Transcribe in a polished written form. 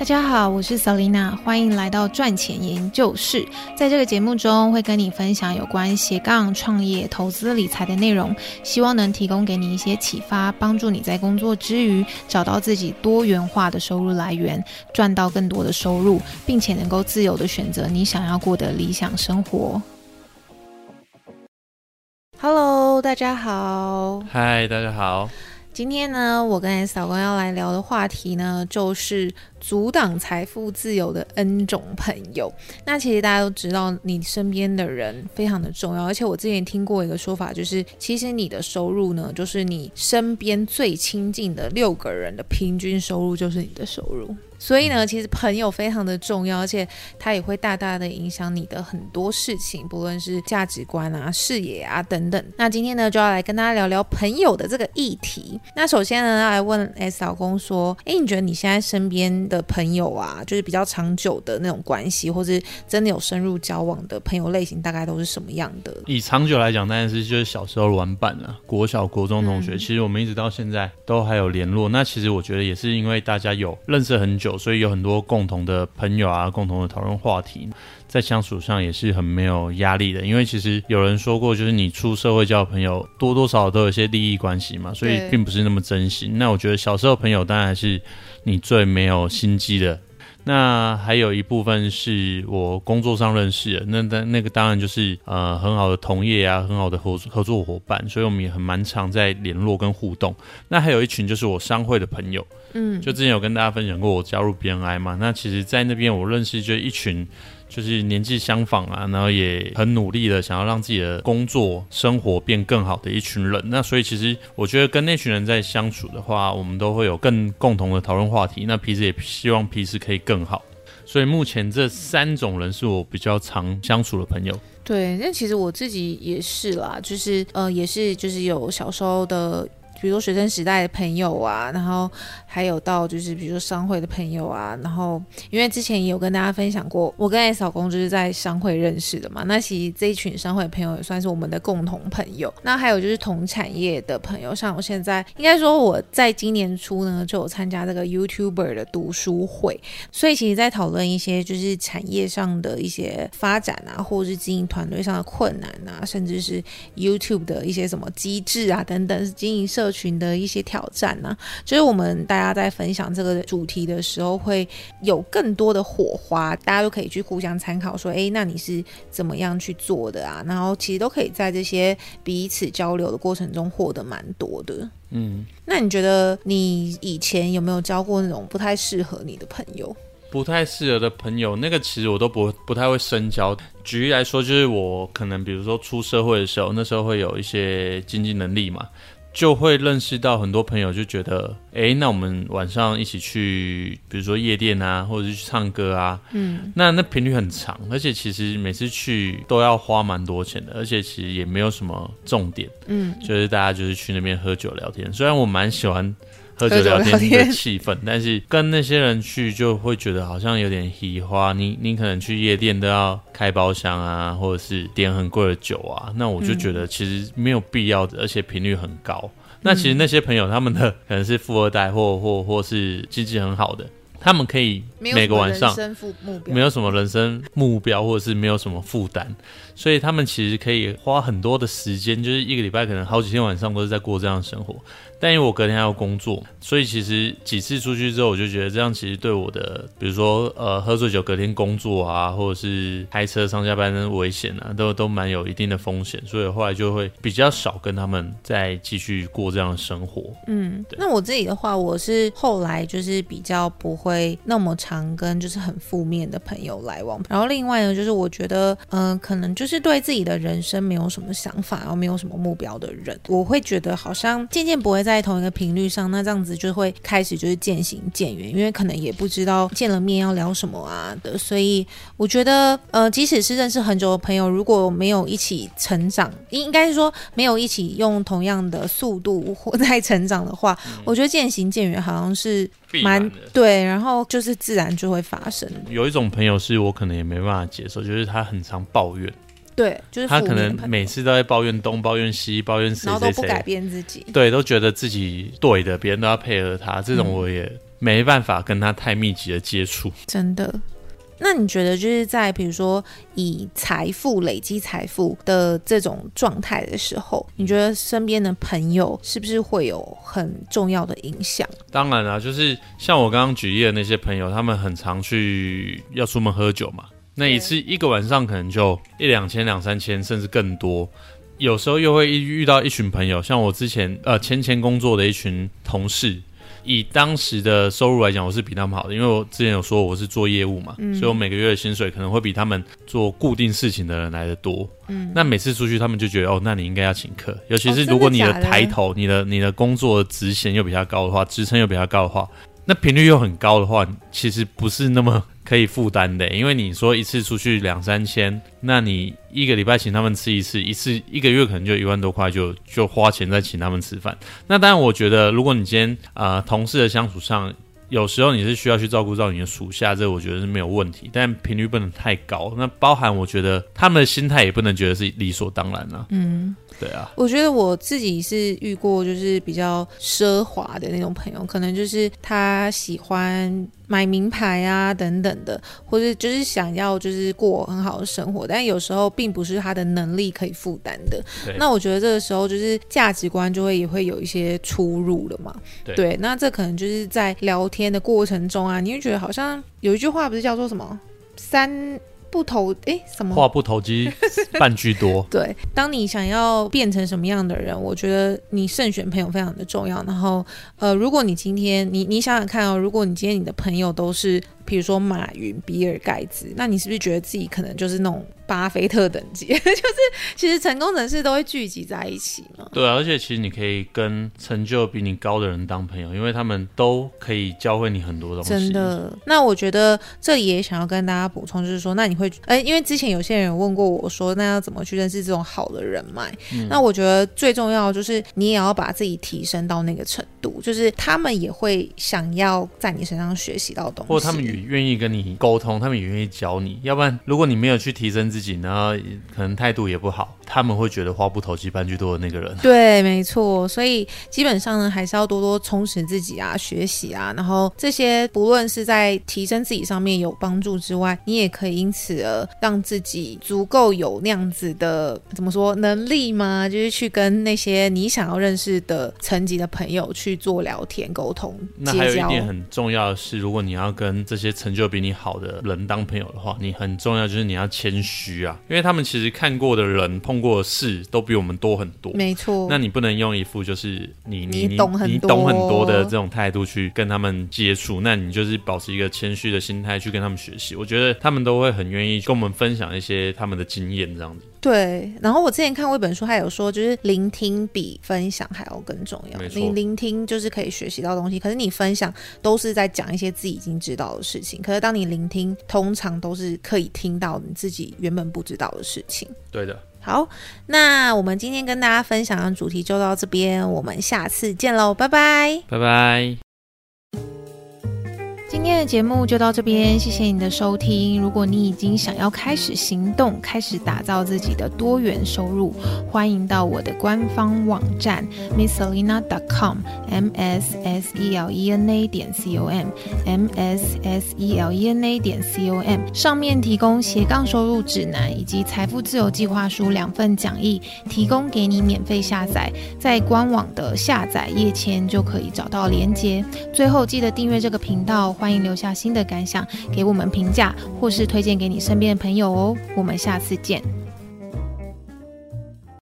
大家好，我是 Selina， 欢迎来到赚钱研究室。在这个节目中会跟你分享有关斜杠、创业、投资、理财的内容，希望能提供给你一些启发，帮助你在工作之余找到自己多元化的收入来源，赚到更多的收入，并且能够自由地选择你想要过的理想生活。Hello， 大家好。嗨，大家好。今天呢，我跟 S 老公要来聊的话题呢，就是阻挡财富自由的 N 种朋友。那其实大家都知道，你身边的人非常的重要，而且我之前听过一个说法，就是其实你的收入呢，就是你身边最亲近的6个人的平均收入就是你的收入。所以呢，其实朋友非常的重要，而且它也会大大的影响你的很多事情，不论是价值观啊、视野啊等等。那今天呢，就要来跟大家聊聊朋友的这个议题。那首先呢，要来问 S 老公说，你觉得你现在身边的朋友啊，就是比较长久的那种关系，或是真的有深入交往的朋友类型，大概都是什么样的？以长久来讲，当然是就是小时候玩伴了，国小、国中同学，其实我们一直到现在都还有联络。那其实我觉得也是因为大家有认识很久，所以有很多共同的朋友啊，共同的讨论话题，在相处上也是很没有压力的。因为其实有人说过，就是你出社会交朋友，多多少少都有一些利益关系嘛，所以并不是那么真心。那我觉得小时候朋友当然还是你最没有心机的。那还有一部分是我工作上认识的，那个当然就是很好的同业啊，很好的合作伙伴，所以我们也很蛮常在联络跟互动。那还有一群就是我商会的朋友，就之前有跟大家分享过我加入 BNI 嘛，那其实在那边我认识就一群就是年纪相仿啊，然后也很努力的想要让自己的工作生活变更好的一群人。那所以其实我觉得跟那群人在相处的话，我们都会有更共同的讨论话题，那彼此也希望彼此可以更好。所以目前这3种人是我比较常相处的朋友。对，那其实我自己也是啦，就是也是就是有小时候的，比如说学生时代的朋友啊，然后还有到就是比如说商会的朋友啊，然后因为之前也有跟大家分享过，我跟 S 老公就是在商会认识的嘛，那其实这一群商会的朋友也算是我们的共同朋友。那还有就是同产业的朋友，像我现在应该说我在今年初呢就有参加这个 YouTuber 的读书会，所以其实在讨论一些就是产业上的一些发展啊，或者是经营团队上的困难啊，甚至是 YouTube 的一些什么机制啊等等，经营社群的一些挑战啊，就是我们大家在分享这个主题的时候会有更多的火花，大家都可以去互相参考说那你是怎么样去做的啊，然后其实都可以在这些彼此交流的过程中获得蛮多的。那你觉得你以前有没有交过那种不太适合你的朋友？不太适合的朋友，那个其实我都不太会深交。举例来说，就是我可能比如说出社会的时候，那时候会有一些经济能力嘛，就会认识到很多朋友，就觉得那我们晚上一起去比如说夜店啊，或者是去唱歌啊，那频率很长，而且其实每次去都要花蛮多钱的，而且其实也没有什么重点，就是大家就是去那边喝酒聊天。虽然我蛮喜欢喝酒聊天的气氛，但是跟那些人去就会觉得好像有点稀花。你可能去夜店都要开包厢啊，或者是点很贵的酒啊，那我就觉得其实没有必要，而且频率很高。那其实那些朋友他们的可能是富二代或是经济很好的，他们可以每个晚上没有什么人生目标，或者是没有什么负担，所以他们其实可以花很多的时间，就是一个礼拜可能好几天晚上都是在过这样的生活。但因为我隔天还要工作，所以其实几次出去之后，我就觉得这样其实对我的比如说喝醉酒隔天工作啊，或者是开车上下班的危险啊，都蛮有一定的风险，所以后来就会比较少跟他们再继续过这样的生活。那我自己的话，我是后来就是比较不会那么常跟就是很负面的朋友来往。然后另外呢，就是我觉得可能就是对自己的人生没有什么想法，然后没有什么目标的人，我会觉得好像渐渐不会在同一个频率上，那这样子就会开始就是渐行渐远，因为可能也不知道见了面要聊什么啊的。所以我觉得即使是认识很久的朋友，如果没有一起成长，应该是说没有一起用同样的速度在成长的话，我觉得渐行渐远好像是蛮对，然后就是自然就会发生。有一种朋友是我可能也没办法接受，就是他很常抱怨。对，就是他可能每次都在抱怨东抱怨西抱怨谁谁谁，然后都不改变自己，对，都觉得自己对的，别人都要配合他，这种我也没办法跟他太密集的接触。真的。那你觉得就是在比如说以财富累积财富的这种状态的时候，你觉得身边的朋友是不是会有很重要的影响？当然啦，就是像我刚刚举例的那些朋友，他们很常去要出门喝酒嘛，那一次一个晚上可能就1、2千、2、3千甚至更多。有时候又会遇到一群朋友，像我之前前工作的一群同事，以当时的收入来讲，我是比他们好的，因为我之前有说我是做业务嘛，所以我每个月的薪水可能会比他们做固定事情的人来得多。那每次出去他们就觉得哦，那你应该要请客，尤其是如果你的抬头、你的工作的职衔又比较高的话，职称又比较高的话，那频率又很高的话，其实不是那么可以负担的。因为你说一次出去2、3千，那你一个礼拜请他们吃一次，一个月可能就1万多块，就花钱再请他们吃饭。那当然我觉得如果你今天同事的相处上，有时候你是需要去照顾到你的属下，这我觉得是没有问题，但频率不能太高。那包含我觉得他们的心态也不能觉得是理所当然啦。对啊，我觉得我自己是遇过就是比较奢华的那种朋友，可能就是他喜欢买名牌啊等等的，或者就是想要就是过很好的生活，但有时候并不是他的能力可以负担的。那我觉得这个时候就是价值观就会也会有一些出入了嘛。 对，那这可能就是在聊天的过程中啊，你会觉得好像有一句话不是叫做什么话不投机半句多。对，当你想要变成什么样的人，我觉得你慎选朋友非常的重要。然后如果你今天你想想看哦，如果你今天你的朋友都是比如说马云、比尔盖茨，那你是不是觉得自己可能就是那种巴菲特等级？就是其实成功人士都会聚集在一起嘛。对啊，而且其实你可以跟成就比你高的人当朋友，因为他们都可以教会你很多东西。真的。那我觉得这里也想要跟大家补充，就是说那你会因为之前有些人有问过我说那要怎么去认识这种好的人脉，那我觉得最重要就是你也要把自己提升到那个程度，就是他们也会想要在你身上学习到东西，或他们愿意跟你沟通，他们也愿意教你。要不然如果你没有去提升自己，然后可能态度也不好，他们会觉得话不投机半句多的那个人。对，没错。所以基本上呢，还是要多多充实自己啊，学习啊，然后这些不论是在提升自己上面有帮助之外，你也可以因此而让自己足够有那样子的怎么说能力吗，就是去跟那些你想要认识的层级的朋友去做聊天沟通。那还有一点很重要的是，如果你要跟这些成就比你好的人当朋友的话，你很重要就是你要谦虚啊，因为他们其实看过的人、碰过的事都比我们多很多。没错。那你不能用一副就是你懂很多的这种态度去跟他们接触，那你就是保持一个谦虚的心态去跟他们学习。我觉得他们都会很愿意跟我们分享一些他们的经验这样子。对，然后我之前看过一本书，他有说就是聆听比分享还要更重要。你聆听就是可以学习到东西，可是你分享都是在讲一些自己已经知道的事情，可是当你聆听，通常都是可以听到你自己原本不知道的事情。对的。好，那我们今天跟大家分享的主题就到这边，我们下次见喽，拜拜，拜拜。今天的节目就到这边，谢谢你的收听。如果你已经想要开始行动，开始打造自己的多元收入，欢迎到我的官方网站 msselena.com msselena.com msselena.com 上面提供斜杠收入指南以及财富自由计划书2份讲义，提供给你免费下载，在官网的下载页签就可以找到连结。最后记得订阅这个频道，欢迎留下新的感想，给我们评价，或是推荐给你身边的朋友哦。我们下次见。